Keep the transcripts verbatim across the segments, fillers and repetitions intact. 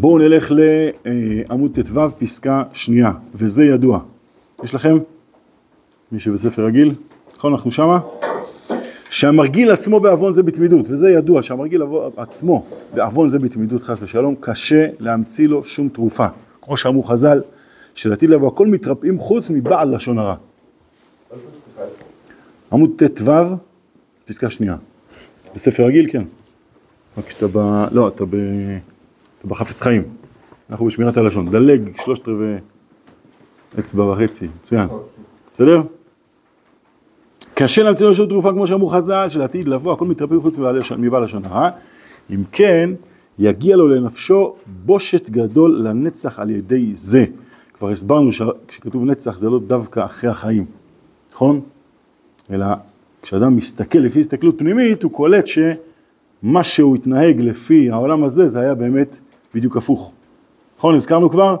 בואו נלך לעמוד תתוו פסקה שנייה, וזה ידוע. יש לכם? מי שבספר רגיל? נכון, אנחנו שמה? שהמרגיל עצמו בעוון זה בתמידות, וזה ידוע, שהמרגיל עצמו בעוון זה בתמידות, חס ושלום, קשה להמציא לו שום תרופה. כמו שאמרו חז"ל, שלעתיד לבוא, הכל מתרפאים חוץ מבעל לשון הרע. עמוד תתו, פסקה שנייה. בספר רגיל, כן. רק שאתה ב... לא, אתה ב... אתה בחפץ חיים. אנחנו בשמירת הלשון. דלג שלושת רבעי אצבע וחצי. מצוין. בסדר? קשה להמציא לו שום תרופה, כמו שאמרו חז"ל, שלעתיד לבוא, הכל מתרפאים חוץ מבעל לשון הרע. אם כן, יגיע לו לנפשו בושת גדול לנצח על ידי זה. כבר הסברנו שכשכתוב נצח זה לא דווקא אחרי החיים, נכון? אלא כשאדם מסתכל לפי הסתכלות פנימית, הוא קולט שמה שהוא התנהג לפי העולם הזה, זה היה באמת בדיוק הפוך. נכון, הזכרנו כבר?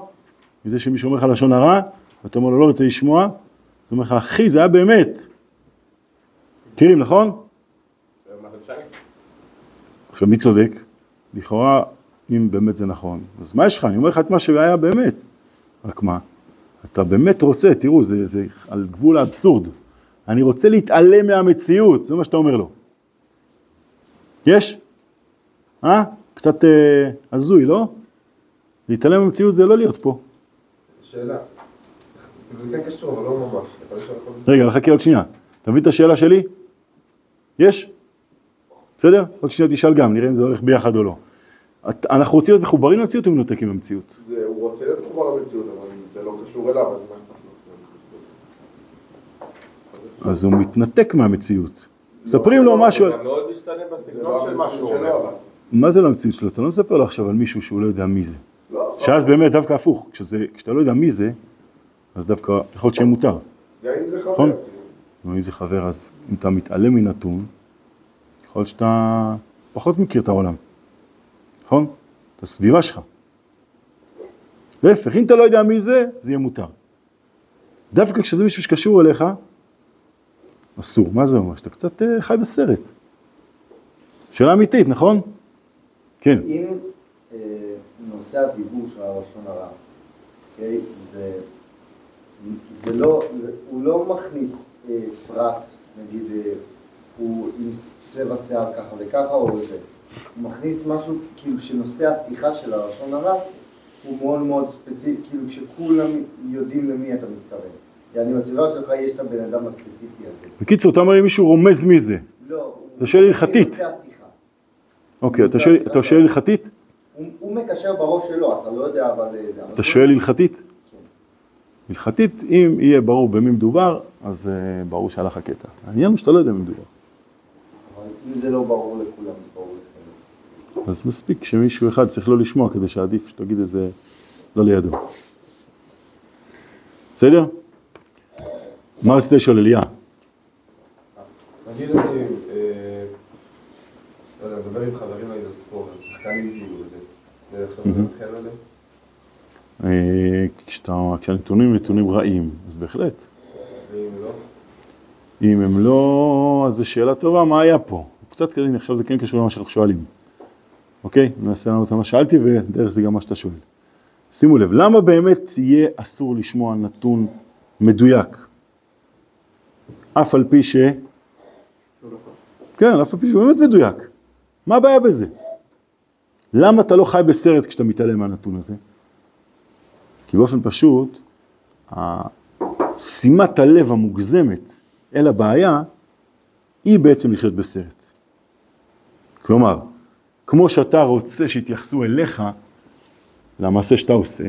מזה שמישהו אומר לך לשון הרע, ואתה אומר לו לא רוצה לשמוע, זה אומר לך, אחי, זה היה באמת. מכירים, נכון? מה זה משנה? עכשיו, מי צודק? לכאורה, אם באמת זה נכון. אז מה יש לך? אני אומר לך את מה שהיה באמת. רק מה? אתה באמת רוצה, תראו, זה, זה על גבול האבסורד. אני רוצה להתעלם מהמציאות, זה מה שאתה אומר לו. יש? אה? קצת הזוי, לא? להתעלם מהמציאות זה לא להיות פה. שאלה. זה כן קשור, אבל לא ממש. רגע, לחכה עוד שנייה. אתה מבין את השאלה שלי? יש? בסדר? עוד שנייה תשאל גם, נראה אם זה הולך ביחד או לא. אנחנו רוצים להיות מחוברים למציאות או מנותקים למציאות? הוא רוצה להיות מחובר למציאות, אבל זה לא קשור אליו. אז הוא מתנתק מהמציאות. מספרים לו משהו... זה מאוד משתנה בסגנון של משהו שלו. מה זה למציאות שלו? אתה לא מספר לו עכשיו על מישהו שהוא לא יודע מי זה. שאז באמת דווקא הפוך. כשאתה לא יודע מי זה, אז דווקא יכול שיהיה מותר. גם אם זה חבר. אם זה חבר, אז אם אתה מתעלם מנתון, יכול שאתה פחות מכיר את העולם. נכון? את הסביבה שלך. להפך, אם אתה לא יודע מי זה, זה יהיה מותר. דווקא כשזה מישהו שקשור אליך, אסור. מה זה אומר? שאתה קצת חי בסרט. שאלה אמיתית, נכון? כן. אם נושא הדיבור של הלשון הרע, אוקיי, זה, זה לא, זה, הוא לא מכניס אה, פרט, נגיד, אה, הוא עם צבע שיער ככה וככה, או זה. הוא מכניס משהו, כאילו, שנושא השיחה של הלשון הרע, הוא מאוד מאוד ספציפי, כאילו, כשכולם יודעים למי אתה מתכוון. يعني בסביבה שלך יש את הבן אדם הספציפי הזה. בקיצור, אתה אומר לי מישהו רומז מי זה. לא. אתה שואל הלכתית. אוקיי, אתה שואל הלכתית? הוא מקשר בראש שלו, אתה לא יודע, אבל... אתה שואל הלכתית? כן. הלכתית, אם יהיה ברור במי מדובר, אז ברור שהלך הקטע. העניין הוא שאתה לא יודע במי מדובר. אבל אם זה לא ברור לכולם, זה ברור לכולם. אז מספיק שמישהו אחד צריך לא לשמוע, כדי שעדיף שתגיד את זה לא לידו. בסדר? מה רצית לשאול, אליה? נגיד אני, לא יודע, מדבר עם חברים על הספורט, אז שחקנים כאילו זה. זה עכשיו מתחיל עליהם? כשהנתונים נתונים רעים, אז בהחלט. ואם לא? אם הם לא, אז זו שאלה טובה, מה היה פה? קצת כזה, עכשיו זה כן קשור למה שאנחנו שואלים. אוקיי? נעשה לנו את מה שאלתי, ודרך זה גם מה שאתה שואל. שימו לב, למה באמת יהיה אסור לשמוע נתון מדויק? אף על פי ש... כן, אף על פי שהוא באמת מדויק. מה הבעיה בזה? למה אתה לא חי בסרט כשאתה מתעלם מהנתון הזה? כי באופן פשוט, שימת הלב המוגזמת אל הבעיה, היא בעצם לחיות בסרט. כלומר, כמו שאתה רוצה שיתייחסו אליך, למעשה שאתה עושה,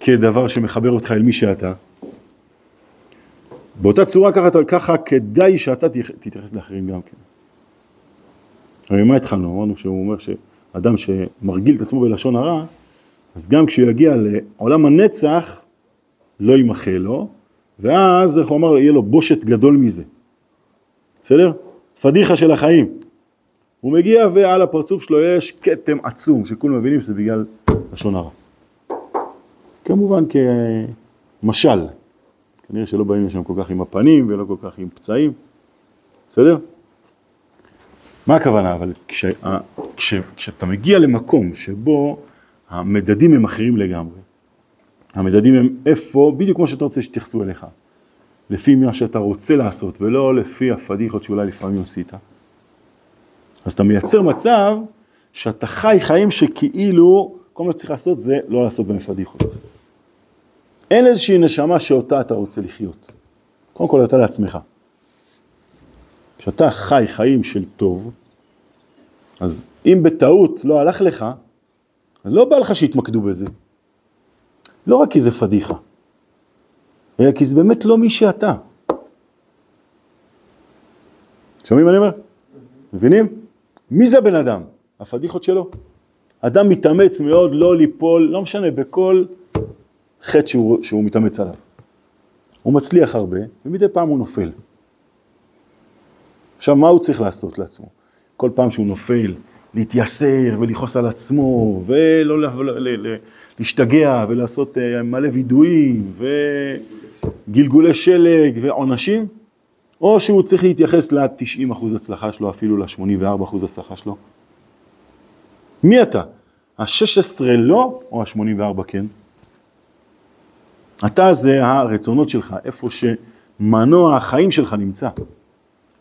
כדבר שמחבר אותך אל מי שאתה, באותה צורה ככה, ככה כדאי שאתה תתייחס לאחרים גם כן. הרי מה התחלנו? אמרנו שהוא אומר שאדם שמרגיל את עצמו בלשון הרע, אז גם כשהוא יגיע לעולם הנצח, לא יימחה לו, ואז איך הוא אמר, יהיה לו בושת גדול מזה. בסדר? פדיחה של החיים. הוא מגיע ועל הפרצוף שלו יש קטם עצום, שכולם מבינים שזה בגלל לשון הרע. כמובן כמשל. כנראה שלא באים לשם כל כך עם הפנים ולא כל כך עם פצעים. בסדר? מה הכוונה? אבל כשאתה מגיע למקום שבו המדדים הם אחרים לגמרי. המדדים הם איפה, בדיוק כמו שאתה רוצה שתייחסו אליך. לפי מה שאתה רוצה לעשות, ולא לפי הפדיחות שאולי לפעמים עשית. אז אתה מייצר מצב שאתה חי חיים שכאילו, כל מה שצריך לעשות זה לא לעשות בהם פדיחות. אין איזושהי נשמה שאותה אתה רוצה לחיות. קודם כל, אתה לעצמך. כשאתה חי חיים של טוב, אז אם בטעות לא הלך לך, לא בא לך שיתמקדו בזה. לא רק כי זה פדיחה, אלא כי זה באמת לא מי שאתה. שומעים אני אומר? מבינים? מי זה בן אדם? הפדיחות שלו. אדם מתאמץ מאוד לא ליפול, לא משנה, בכל חטא שהוא, שהוא מתאמץ עליו. הוא מצליח הרבה, ומדי פעם הוא נופל. עכשיו, מה הוא צריך לעשות לעצמו? כל פעם שהוא נופל, להתייסר ולחוס על עצמו, ולא להשתגע ולעשות מלא וידועים, וגלגולי שלג ועונשים, או שהוא צריך להתייחס ל-תשעים אחוז הצלחה שלו, אפילו ל-שמונים וארבעה אחוז הצלחה שלו. מי אתה? ה-שש עשרה לא, או ה-שמונים וארבע כן? אתה זה הרצונות שלך, איפה שמנוע החיים שלך נמצא.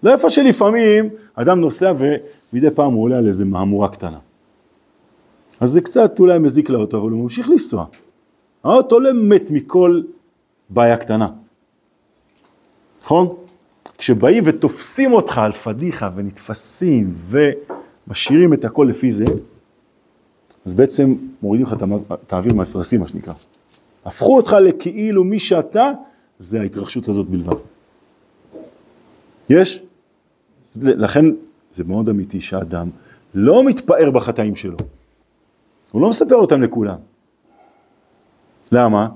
לא איפה שלפעמים אדם נוסע ומדי פעם הוא עולה על איזה מהמורה קטנה. אז זה קצת אולי מזיק לאוטו, אבל הוא ממשיך לנסוע. האוטו לא מת מכל בעיה קטנה. נכון? כשבאים ותופסים אותך על פדיחה ונתפסים ומשאירים את הכל לפי זה, אז בעצם מורידים לך את האוויר מהפרסים, מה שנקרא. הפכו אותך לכאילו מי שאתה, זה ההתרחשות הזאת בלבד. יש? לכן זה מאוד אמיתי שהאדם לא מתפאר בחטאים שלו. הוא לא מספר אותם לכולם. למה?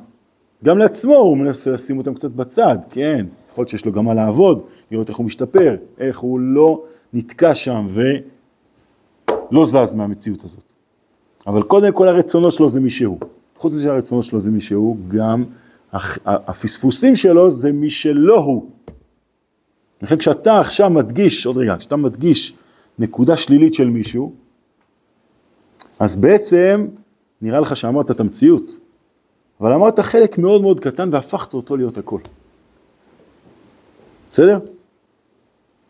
גם לעצמו הוא מנסה לשים אותם קצת בצד, כן. יכול להיות שיש לו גם מה לעבוד, לראות איך הוא משתפר, איך הוא לא נתקע שם ולא זז מהמציאות הזאת. אבל קודם כל הרצונות שלו זה מי שהוא. חוץ לזה שהרצונות שלו זה מי שהוא, גם הפספוסים שלו זה מי שלא הוא. לכן כשאתה עכשיו מדגיש, עוד רגע, כשאתה מדגיש נקודה שלילית של מישהו, אז בעצם נראה לך שאמרת את המציאות, אבל אמרת חלק מאוד מאוד קטן והפכת אותו להיות הכל. בסדר?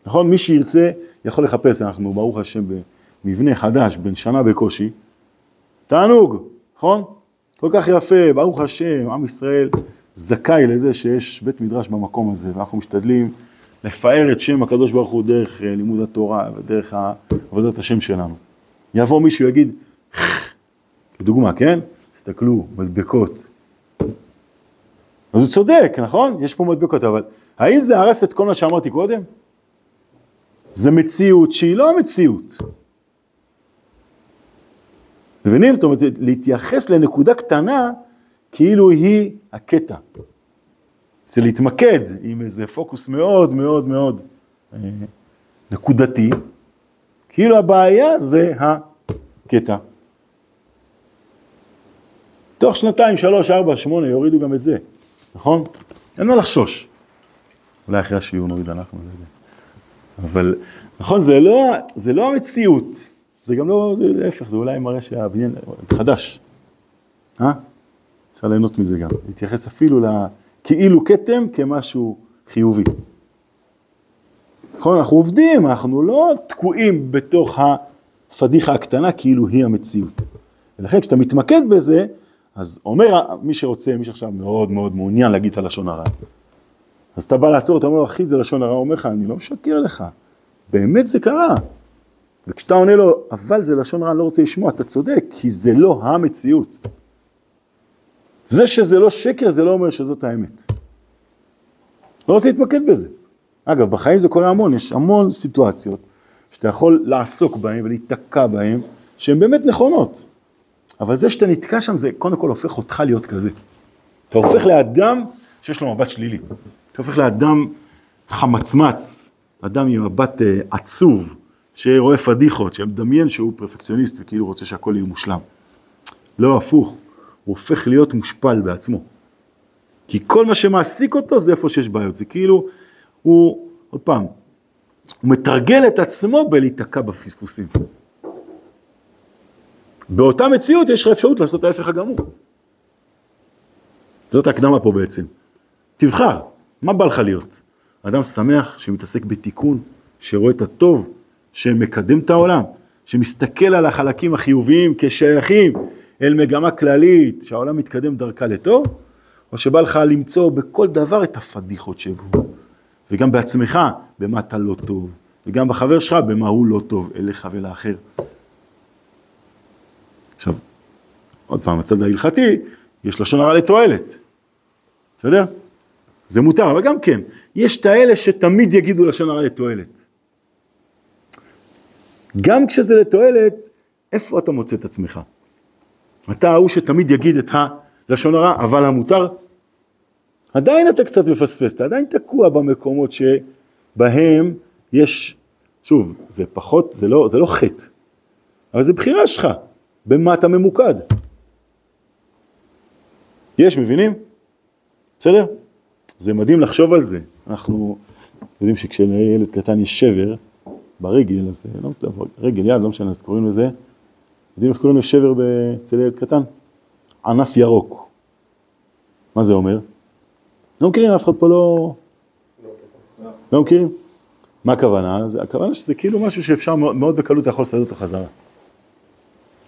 נכון? מי שירצה יכול לחפש, אנחנו ברוך השם במבנה חדש, בן שנה בקושי, תענוג, נכון? כל כך יפה, ברוך השם, עם ישראל זכאי לזה שיש בית מדרש במקום הזה, ואנחנו משתדלים לפאר את שם הקדוש ברוך הוא דרך לימוד התורה ודרך עבודת השם שלנו. יבוא מישהו יגיד, כדוגמה, כן? תסתכלו, מדבקות. אז הוא צודק, נכון? יש פה מדבקות, אבל האם זה הרס את כל מה שאמרתי קודם? זה מציאות שהיא לא המציאות. מבינים? זאת אומרת, להתייחס לנקודה קטנה כאילו היא הקטע. זה להתמקד עם איזה פוקוס מאוד מאוד מאוד נקודתי, כאילו הבעיה זה הקטע. תוך שנתיים, שלוש, ארבע, שמונה, יורידו גם את זה, נכון? אין מה לחשוש. אולי אחרי השיעור נוריד אנחנו, אבל נכון, זה לא, זה לא המציאות, זה גם לא, זה להפך, זה אולי מראה שהבניין חדש. אה? אפשר ליהנות מזה גם, להתייחס אפילו ל... כאילו קטם כמשהו חיובי. נכון, אנחנו עובדים, אנחנו לא תקועים בתוך הפדיחה הקטנה, כאילו היא המציאות. ולכן כשאתה מתמקד בזה, אז אומר מי שרוצה, מי שעכשיו מאוד מאוד מעוניין להגיד את הלשון הרע. אז אתה בא לעצור, אתה אומר, אחי, זה לשון הרע, אומר לך, אני לא משקר לך, באמת זה קרה. וכשאתה עונה לו, אבל זה לשון הרע, אני לא רוצה לשמוע, אתה צודק, כי זה לא המציאות. זה שזה לא שקר, זה לא אומר שזאת האמת. לא רוצה להתמקד בזה. אגב, בחיים זה קורה המון, יש המון סיטואציות שאתה יכול לעסוק בהם ולהתעקע בהם, שהן באמת נכונות. אבל זה שאתה נתקע שם, זה קודם כל הופך אותך להיות כזה. אתה הופך לאדם שיש לו מבט שלילי. אתה הופך לאדם חמצמץ, אדם עם מבט עצוב, שרואה פדיחות, שמדמיין שהוא פרפקציוניסט וכאילו רוצה שהכל יהיה מושלם. לא, הפוך. הוא הופך להיות מושפל בעצמו. כי כל מה שמעסיק אותו זה איפה שיש בעיות. זה כאילו, הוא, עוד פעם, הוא מתרגל את עצמו בלהיתקע בפספוסים. באותה מציאות יש לך אפשרות לעשות ההפך הגמור. זאת ההקדמה פה בעצם. תבחר, מה בא לך להיות? אדם שמח שמתעסק בתיקון, שרואה את הטוב, שמקדם את העולם, שמסתכל על החלקים החיוביים כשייכים אל מגמה כללית, שהעולם מתקדם דרכה לטוב, או שבא לך למצוא בכל דבר את הפדיחות שבו. וגם בעצמך, במה אתה לא טוב, וגם בחבר שלך, במה הוא לא טוב, אליך ולאחר. עכשיו, עוד פעם, הצד ההלכתי, יש לשון הרע לתועלת. אתה יודע? זה מותר, אבל גם כן, יש את האלה שתמיד יגידו לשון הרע לתועלת. גם כשזה לתועלת, איפה אתה מוצא את עצמך? אתה ההוא שתמיד יגיד את הלשון הרע, אבל המותר, עדיין אתה קצת מפספס, אתה עדיין תקוע במקומות שבהם יש, שוב, זה פחות, זה לא, זה לא חטא, אבל זה בחירה שלך, במה אתה ממוקד. יש, מבינים? בסדר? זה מדהים לחשוב על זה. אנחנו יודעים שכשילד קטן יש שבר, ברגל הזה, לא, רגל יד, לא משנה, אז קוראים לזה, יודעים איך קוראים לשבר אצל ילד קטן? ענף ירוק. מה זה אומר? לא מכירים, אף אחד פה לא... לא מכירים? מה הכוונה? הכוונה שזה כאילו משהו שאפשר מאוד בקלות יכול לסעד אותו חזרה.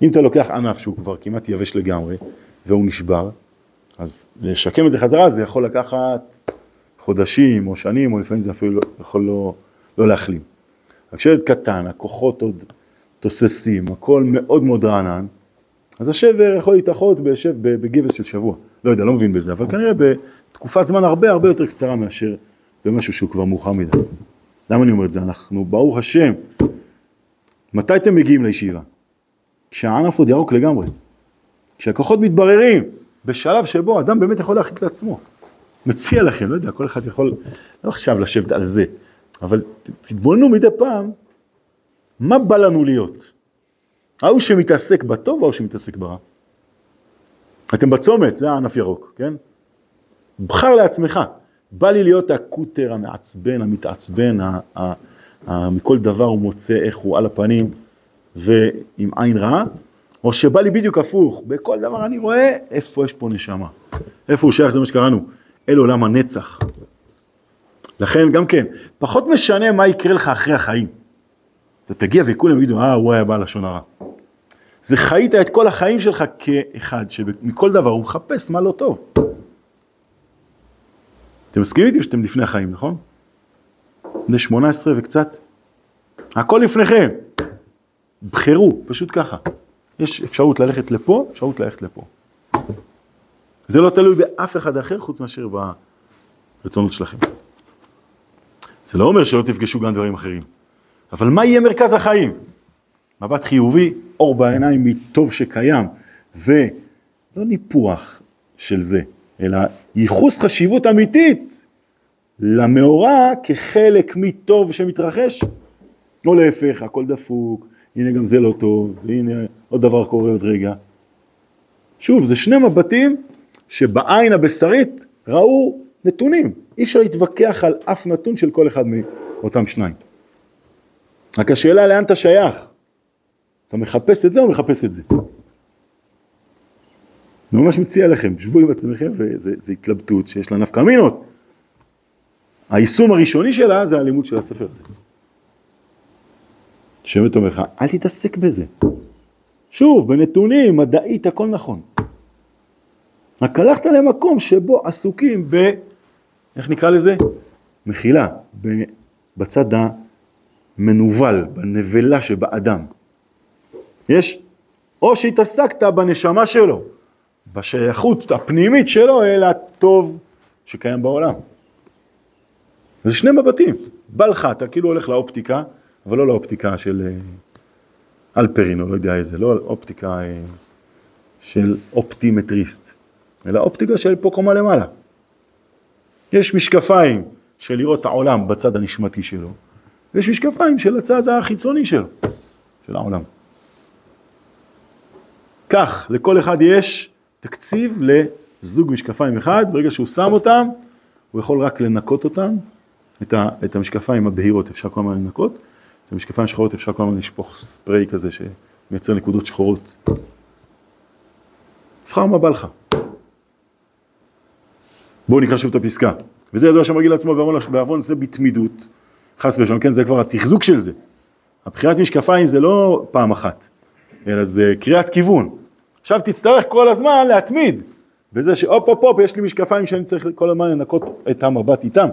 אם אתה לוקח ענף שהוא כבר כמעט יבש לגמרי, והוא נשבר, אז לשקם את זה חזרה, זה יכול לקחת חודשים או שנים, או לפעמים זה אפילו יכול לא, לא להחלים. רק כשילד קטן, הכוחות עוד תוססים, הכל מאוד מאוד רענן, אז השבר יכול להתאחות בגבס של שבוע. לא יודע, לא מבין בזה, אבל כנראה בתקופת זמן הרבה הרבה יותר קצרה מאשר במשהו שהוא כבר מאוחר מדי. למה אני אומר את זה? אנחנו, ברוך השם, מתי אתם מגיעים לישיבה? כשהענף עוד ירוק לגמרי. כשהכוחות מתבררים, בשלב שבו אדם באמת יכול להחליט לעצמו. מציע לכם, לא יודע, כל אחד יכול, לא עכשיו לשבת על זה, אבל תתבוננו מדי פעם, מה בא לנו להיות? ההוא שמתעסק בטוב, ההוא שמתעסק ברע. אתם בצומת, זה הענף ירוק, כן? בחר לעצמך, בא לי להיות הקוטר, המעצבן, המתעצבן, ה- ה- ה- מכל דבר הוא מוצא איך הוא על הפנים, ועם עין רעה, או שבא לי בדיוק הפוך, בכל דבר אני רואה איפה יש פה נשמה. איפה הוא שייך, זה מה שקראנו, אל עולם הנצח. לכן גם כן, פחות משנה מה יקרה לך אחרי החיים. אתה תגיע וכולם יגידו, אה, הוא היה בעל לשון הרע. זה חיית את כל החיים שלך כאחד, שמכל דבר הוא מחפש מה לא טוב. אתם מסכימים איתי שאתם לפני החיים, נכון? בני שמונה עשרה וקצת. הכל לפניכם. בחרו, פשוט ככה. יש אפשרות ללכת לפה, אפשרות ללכת לפה. זה לא תלוי באף אחד אחר, חוץ מאשר ברצונות שלכם. זה לא אומר שלא תפגשו גם דברים אחרים. אבל מה יהיה מרכז החיים? מבט חיובי, אור בעיניים מטוב שקיים, ולא ניפוח של זה, אלא ייחוס חשיבות אמיתית למאורה כחלק מטוב שמתרחש. לא להפך, הכל דפוק, הנה גם זה לא טוב, והנה עוד דבר קורה עוד רגע. שוב, זה שני מבטים שבעין הבשרית ראו נתונים. אי אפשר להתווכח על אף נתון של כל אחד מאותם שניים. רק השאלה לאן אתה שייך. אתה מחפש את זה או מחפש את זה? אני ממש מציע לכם, שבו עם עצמכם, וזו התלבטות שיש לה נפקא מינות. היישום הראשוני שלה זה הלימוד של הספר הזה. שמת אומר לך, אל תתעסק בזה. שוב, בנתונים, מדעית, הכל נכון. רק הלכת למקום שבו עסוקים ב... איך נקרא לזה? מחילה, בצד המנובל, בנבלה שבאדם. יש? או שהתעסקת בנשמה שלו, בשייכות הפנימית שלו, אלא הטוב שקיים בעולם. זה שני מבטים. בא לך, אתה כאילו הולך לאופטיקה, אבל לא לאופטיקה של אלפרין, או לא יודע איזה, לא אופטיקה של אופטימטריסט, אלא אופטיקה של פה קומה למעלה. יש משקפיים של לראות העולם בצד הנשמתי שלו, ויש משקפיים של הצד החיצוני שלו, של העולם. כך, לכל אחד יש תקציב לזוג משקפיים אחד, ברגע שהוא שם אותם, הוא יכול רק לנקות אותם, את המשקפיים הבהירות אפשר כל הזמן לנקות, את המשקפיים השחורות אפשר כל הזמן לשפוך ספרי כזה מייצר נקודות שחורות. תבחר מה בא לך. בואו נקרא שוב את הפסקה. וזה ידוע שמרגיל לעצמו בעוון זה בתמידות. חס ושלום, כן, זה כבר התחזוק של זה. הבחירת משקפיים זה לא פעם אחת, אלא זה קריאת כיוון. עכשיו תצטרך כל הזמן להתמיד. בזה שאופ, אופ, אופ, יש לי משקפיים שאני צריך כל הזמן לנקות את המבט איתם.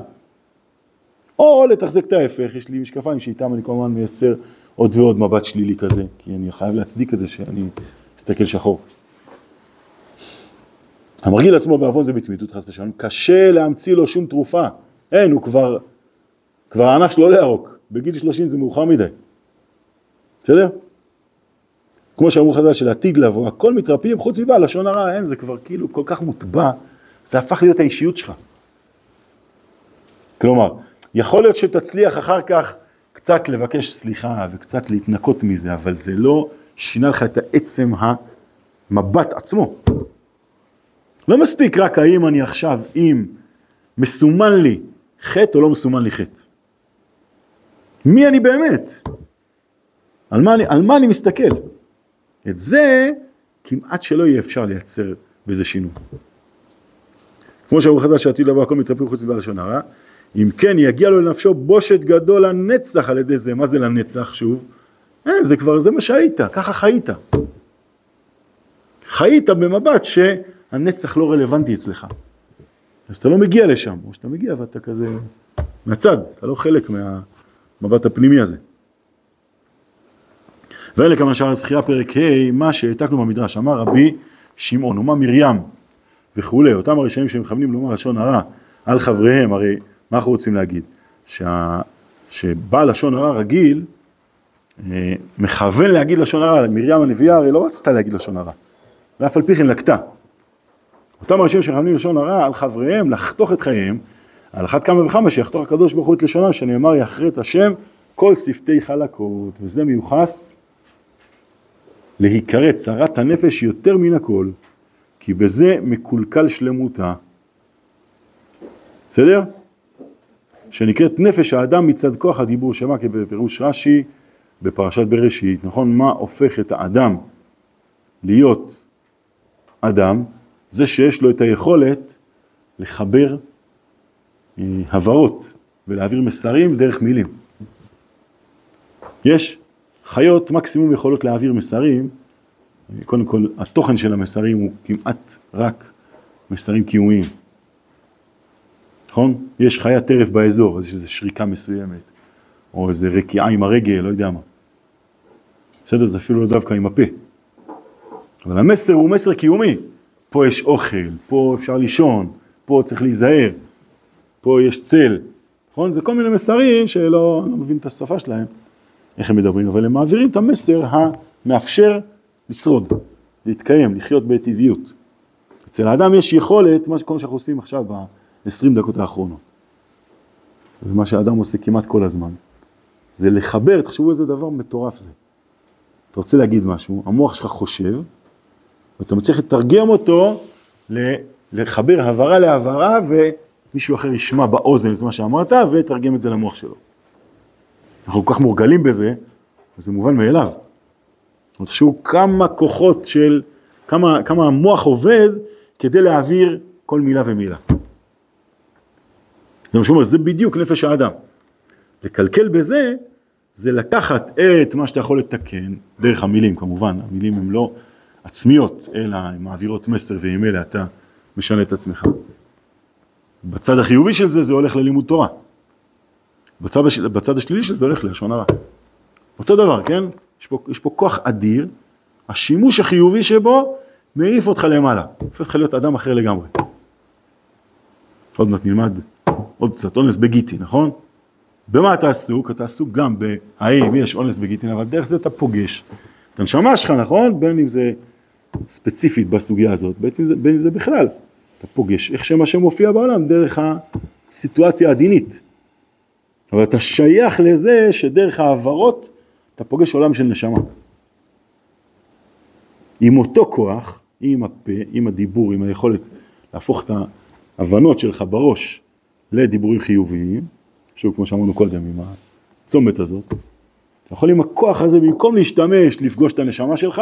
או לתחזק את ההפך, יש לי משקפיים שאיתם אני כל הזמן מייצר עוד ועוד מבט שלילי כזה, כי אני חייב להצדיק את זה שאני אסתכל שחור. המרגיל עצמו בעוון זה בתמידות חס ושלום, קשה להמציא לו שום תרופה. אין, הוא כבר, כבר הענף שלו לא ירוק. בגיל שלושים זה מאוחר מדי. בסדר? כמו שאמרו חז"ל של עתיד לבוא, הכל מתרפאים חוץ מבעל לשון הרע, אין, זה כבר כאילו כל כך מוטבע, זה הפך להיות האישיות שלך. כלומר, יכול להיות שתצליח אחר כך קצת לבקש סליחה וקצת להתנקות מזה, אבל זה לא שינה לך את העצם המבט עצמו. לא מספיק רק האם אני עכשיו, אם מסומן לי חטא או לא מסומן לי חטא. מי אני באמת? על מה אני, על מה אני מסתכל? את זה כמעט שלא יהיה אפשר לייצר בזה שינוי. כמו שאמרו חז"ל שעתיד לבוא הכל מתרפאים חוץ מבעל לשון הרע, אם כן יגיע לו לנפשו בושת גדול לנצח על ידי זה. מה זה לנצח שוב? אין, זה כבר, זה מה שהיית, ככה חיית. חיית במבט שהנצח לא רלוונטי אצלך. אז אתה לא מגיע לשם, או שאתה מגיע ואתה כזה מהצד, אתה לא חלק מהמבט הפנימי הזה. ואלה כמה שער הזכייה פרק ה' מה שהעתקנו במדרש, אמר רבי שמעון, ומה מרים וכולי, אותם הראשונים שהם מכוונים לומר לשון הרע על חבריהם, הרי מה אנחנו רוצים להגיד? שה... שבעל לשון הרע רגיל, מכוון להגיד לשון הרע, מרים הנביאה הרי לא רצתה להגיד לשון הרע, ואף על פי כן לקטה. אותם הראשונים שמכוונים לשון הרע על חבריהם, לחתוך את חייהם, על אחת כמה וכמה שיחתוך הקדוש ברוך הוא את לשונם, שנאמר יחרט השם כל שפתי חלקות, וזה מיוחס להיקרא צרת הנפש יותר מן הכל, כי בזה מקולקל שלמותה. בסדר? שנקראת נפש האדם מצד כוח הדיבור שמה, כבפירוש רש"י בפרשת בראשית, נכון? מה הופך את האדם להיות אדם? זה שיש לו את היכולת לחבר הברות ולהעביר מסרים דרך מילים. יש חיות מקסימום יכולות להעביר מסרים, קודם כל התוכן של המסרים הוא כמעט רק מסרים קיומיים. נכון? יש חיה טרף באזור, אז יש איזו שריקה מסוימת, או איזו רקיעה עם הרגל, לא יודע מה. בסדר, זה אפילו לא דווקא עם הפה. אבל המסר הוא מסר קיומי. פה יש אוכל, פה אפשר לישון, פה צריך להיזהר, פה יש צל. נכון? זה כל מיני מסרים שלא לא מבין את השפה שלהם. איך הם מדברים, אבל הם מעבירים את המסר המאפשר לשרוד, להתקיים, לחיות בטבעיות. אצל האדם יש יכולת, מה שכל שאנחנו עושים עכשיו ב-עשרים דקות האחרונות. ומה שהאדם עושה כמעט כל הזמן, זה לחבר, תחשבו איזה דבר מטורף זה. אתה רוצה להגיד משהו, המוח שלך חושב, ואתה מצליח לתרגם אותו, לחבר הברה להברה, ומישהו אחר ישמע באוזן את מה שאמרת, ותרגם את זה למוח שלו. אנחנו כל כך מורגלים בזה, אז זה מובן מאליו. אבל תחשבו כמה כוחות של, כמה, כמה המוח עובד כדי להעביר כל מילה ומילה. זה משהו אומר, זה בדיוק נפש האדם. לקלקל בזה, זה לקחת את מה שאתה יכול לתקן, דרך המילים כמובן, המילים הן לא עצמיות, אלא הן מעבירות מסר ועם אלה, אתה משנה את עצמך. בצד החיובי של זה, זה הולך ללימוד תורה. בצד, בצד השלילי שזה הולך לשון הרע. אותו דבר, כן? יש פה, יש פה כוח אדיר, השימוש החיובי שבו מעיף אותך למעלה, הופך אותך להיות אדם אחר לגמרי. עוד מעט נלמד, עוד קצת, אונס בגיטין, נכון? במה אתה עסוק? אתה עסוק גם בהאם יש אונס בגיטין, אבל דרך זה אתה פוגש. אתה נשמה שלך, נכון? בין אם זה ספציפית בסוגיה הזאת, בין אם זה, בין אם זה בכלל. אתה פוגש איך שמה שמופיע בעולם, דרך הסיטואציה הדינית. אבל אתה שייך לזה שדרך העברות אתה פוגש עולם של נשמה. עם אותו כוח, עם הפה, עם הדיבור, עם היכולת להפוך את ההבנות שלך בראש לדיבורים חיוביים, שוב כמו שאמרנו קודם עם הצומת הזאת, אתה יכול עם הכוח הזה, במקום להשתמש, לפגוש את הנשמה שלך,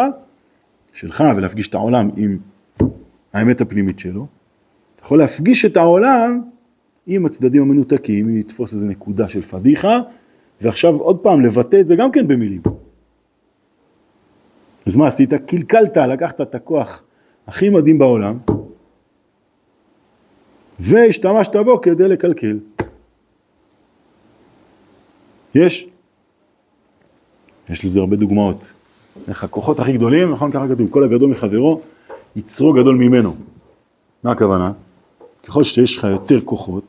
שלך ולהפגיש את העולם עם האמת הפנימית שלו, אתה יכול להפגיש את העולם עם הצדדים המנותקים, אם יתפוס איזו נקודה של פדיחה, ועכשיו עוד פעם לבטא את זה גם כן במילים. אז מה עשית? קלקלת, לקחת את הכוח הכי מדהים בעולם, והשתמשת בו כדי לקלקל. יש? יש לזה הרבה דוגמאות. איך הכוחות הכי גדולים, נכון ככה כתוב, כל הגדול מחברו, יצרו גדול ממנו. מה הכוונה? ככל שיש לך יותר כוחות,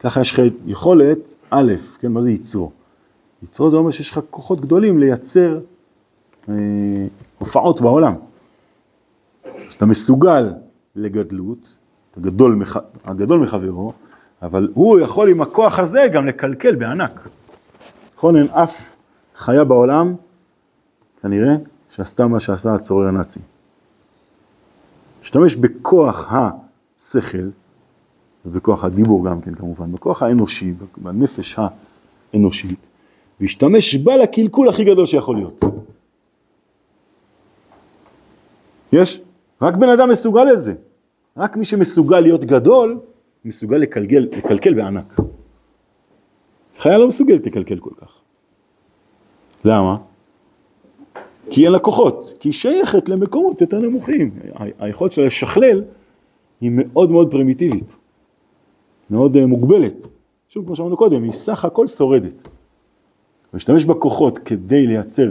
ככה יש לך יכולת א', כן, מה זה יצרו? יצרו זה אומר שיש לך כוחות גדולים לייצר אה, הופעות בעולם. אז אתה מסוגל לגדלות, אתה גדול, מח... הגדול מחברו, אבל הוא יכול עם הכוח הזה גם לקלקל בענק. נכון, אין אף חיה בעולם, כנראה, שעשתה מה שעשה הצורר הנאצי. השתמש בכוח השכל, ובכוח הדיבור גם כן כמובן, בכוח האנושי, בנפש האנושית, והשתמש בה לקלקול הכי גדול שיכול להיות. יש? רק בן אדם מסוגל לזה. רק מי שמסוגל להיות גדול, מסוגל לקלגל, לקלקל בענק. חיה לא מסוגלת לקלקל כל כך. למה? כי אין לה כוחות, כי היא שייכת למקומות יותר נמוכים. היכולת שלה לשכלל היא מאוד מאוד פרימיטיבית, מאוד מוגבלת. שוב, כמו שאמרנו קודם, היא סך הכל שורדת. להשתמש בכוחות כדי לייצר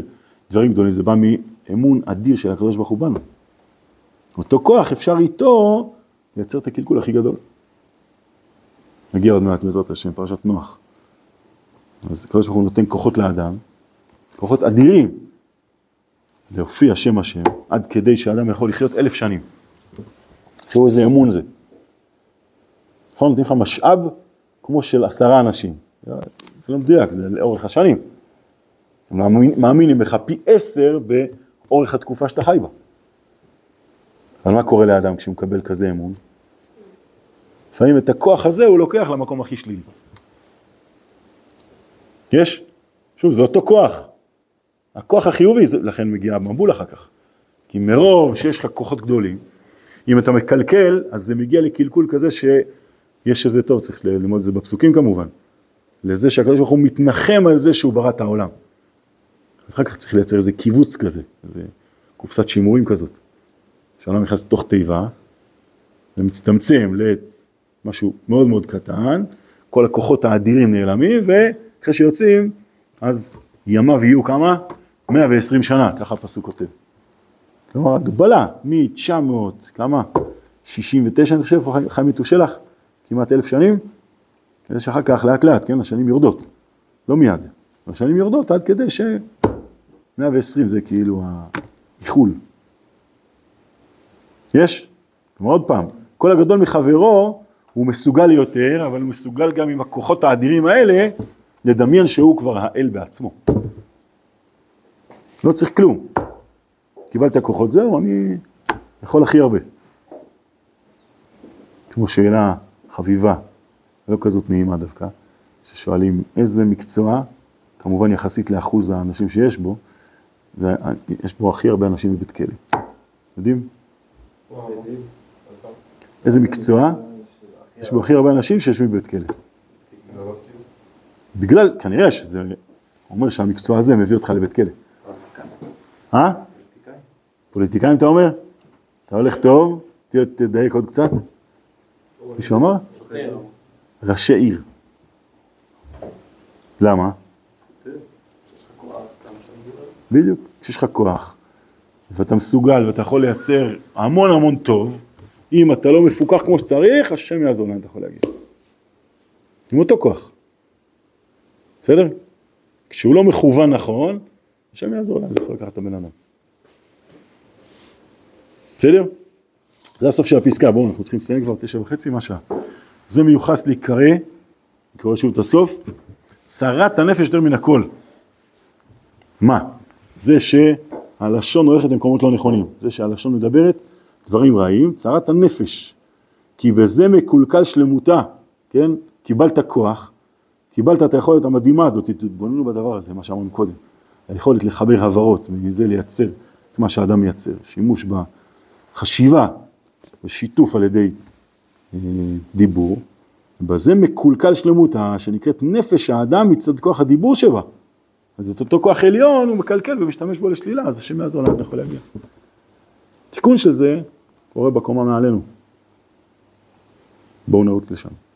דברים גדולים, זה בא מאמון אדיר של הקדוש ברוך הוא בנו. אותו כוח אפשר איתו לייצר את הקלקול הכי גדול. נגיע עוד מעט בעזרת השם, פרשת נוח. אז הקדוש ברוך הוא נותן כוחות לאדם, כוחות אדירים, להופיע שם השם, עד כדי שהאדם יכול לחיות אלף שנים. תראו איזה אמון זה. נכון, נותנים לך משאב כמו של עשרה אנשים. זה לא מדויק, זה לאורך השנים. הם מאמינים בך פי עשר באורך התקופה שאתה חי בה. אבל מה קורה לאדם כשהוא מקבל כזה אמון? לפעמים את הכוח הזה הוא לוקח למקום הכי שלילי. יש? שוב, זה אותו כוח. הכוח החיובי, לכן מגיע המבול אחר כך. כי מרוב שיש לך כוחות גדולים, אם אתה מקלקל, אז זה מגיע לקלקול כזה שיש איזה טוב, צריך ללמוד את זה בפסוקים כמובן. לזה שהקדוש ברוך הוא מתנחם על זה שהוא ברא את העולם. אז אחר כך צריך לייצר איזה קיבוץ כזה, איזה קופסת שימורים כזאת. שהעולם נכנס לתוך תיבה, ומצטמצם למשהו מאוד מאוד קטן, כל הכוחות האדירים נעלמים, ואחרי שיוצאים, אז ימיו יהיו כמה? מאה ועשרים שנה, ככה הפסוק כותב. כלומר, הגבלה מ-תשע מאות, כמה? שישים ותשע, אני חושב, חי מתושלח, כמעט אלף שנים, כדי שאחר כך לאט לאט, כן? השנים יורדות, לא מיד. השנים יורדות עד כדי ש... מאה ועשרים זה כאילו האיחול. יש? כלומר, עוד פעם, כל הגדול מחברו הוא מסוגל יותר, אבל הוא מסוגל גם עם הכוחות האדירים האלה, לדמיין שהוא כבר האל בעצמו. לא צריך כלום. קיבלתי הכוחות, זהו, אני יכול הכי הרבה. כמו שאלה חביבה, לא כזאת נעימה דווקא, ששואלים איזה מקצוע, כמובן יחסית לאחוז האנשים שיש בו, זה, יש בו הכי הרבה אנשים בבית כלא. יודעים? איזה מקצוע? יש בו הכי הרבה אנשים שישבים בבית כלא. בגלל, כנראה שזה אומר שהמקצוע הזה מביא אותך לבית כלא. אה? פוליטיקאים, אתה אומר? אתה הולך טוב, תדייק עוד קצת. מישהו אמר? ראשי עיר. למה? בדיוק, כשיש לך כוח, ואתה מסוגל ואתה יכול לייצר המון המון טוב, אם אתה לא מפוקח כמו שצריך, השם יעזור להם, אתה יכול להגיד. עם אותו כוח. בסדר? כשהוא לא מכוון נכון, השם יעזור להם, זה יכול לקחת את הבן אדם. בסדר? זה הסוף של הפסקה, בואו, אנחנו צריכים לסיים כבר תשע וחצי, מה שעה. זה מיוחס להיקרא, אני קורא שוב את הסוף, צרת הנפש יותר מן הכל. מה? זה שהלשון הולכת למקומות לא נכונים, זה שהלשון מדברת, דברים רעים, צרת הנפש, כי בזה מקולקל שלמותה, כן? קיבלת כוח, קיבלת את היכולת המדהימה הזאת, תתבוננו בדבר הזה, מה שאמרנו קודם, היכולת לחבר הברות, ומזה לייצר את מה שהאדם מייצר, שימוש בחשיבה, בשיתוף על ידי אה, דיבור, בזה מקולקל שלמות, שנקראת נפש האדם מצד כוח הדיבור שבה. אז את אותו כוח עליון הוא מקלקל ומשתמש בו לשלילה, אז השם יעזור לנו, זה יכול להגיע. תיקון של זה קורה בקומה מעלינו. בואו נעוד לשם.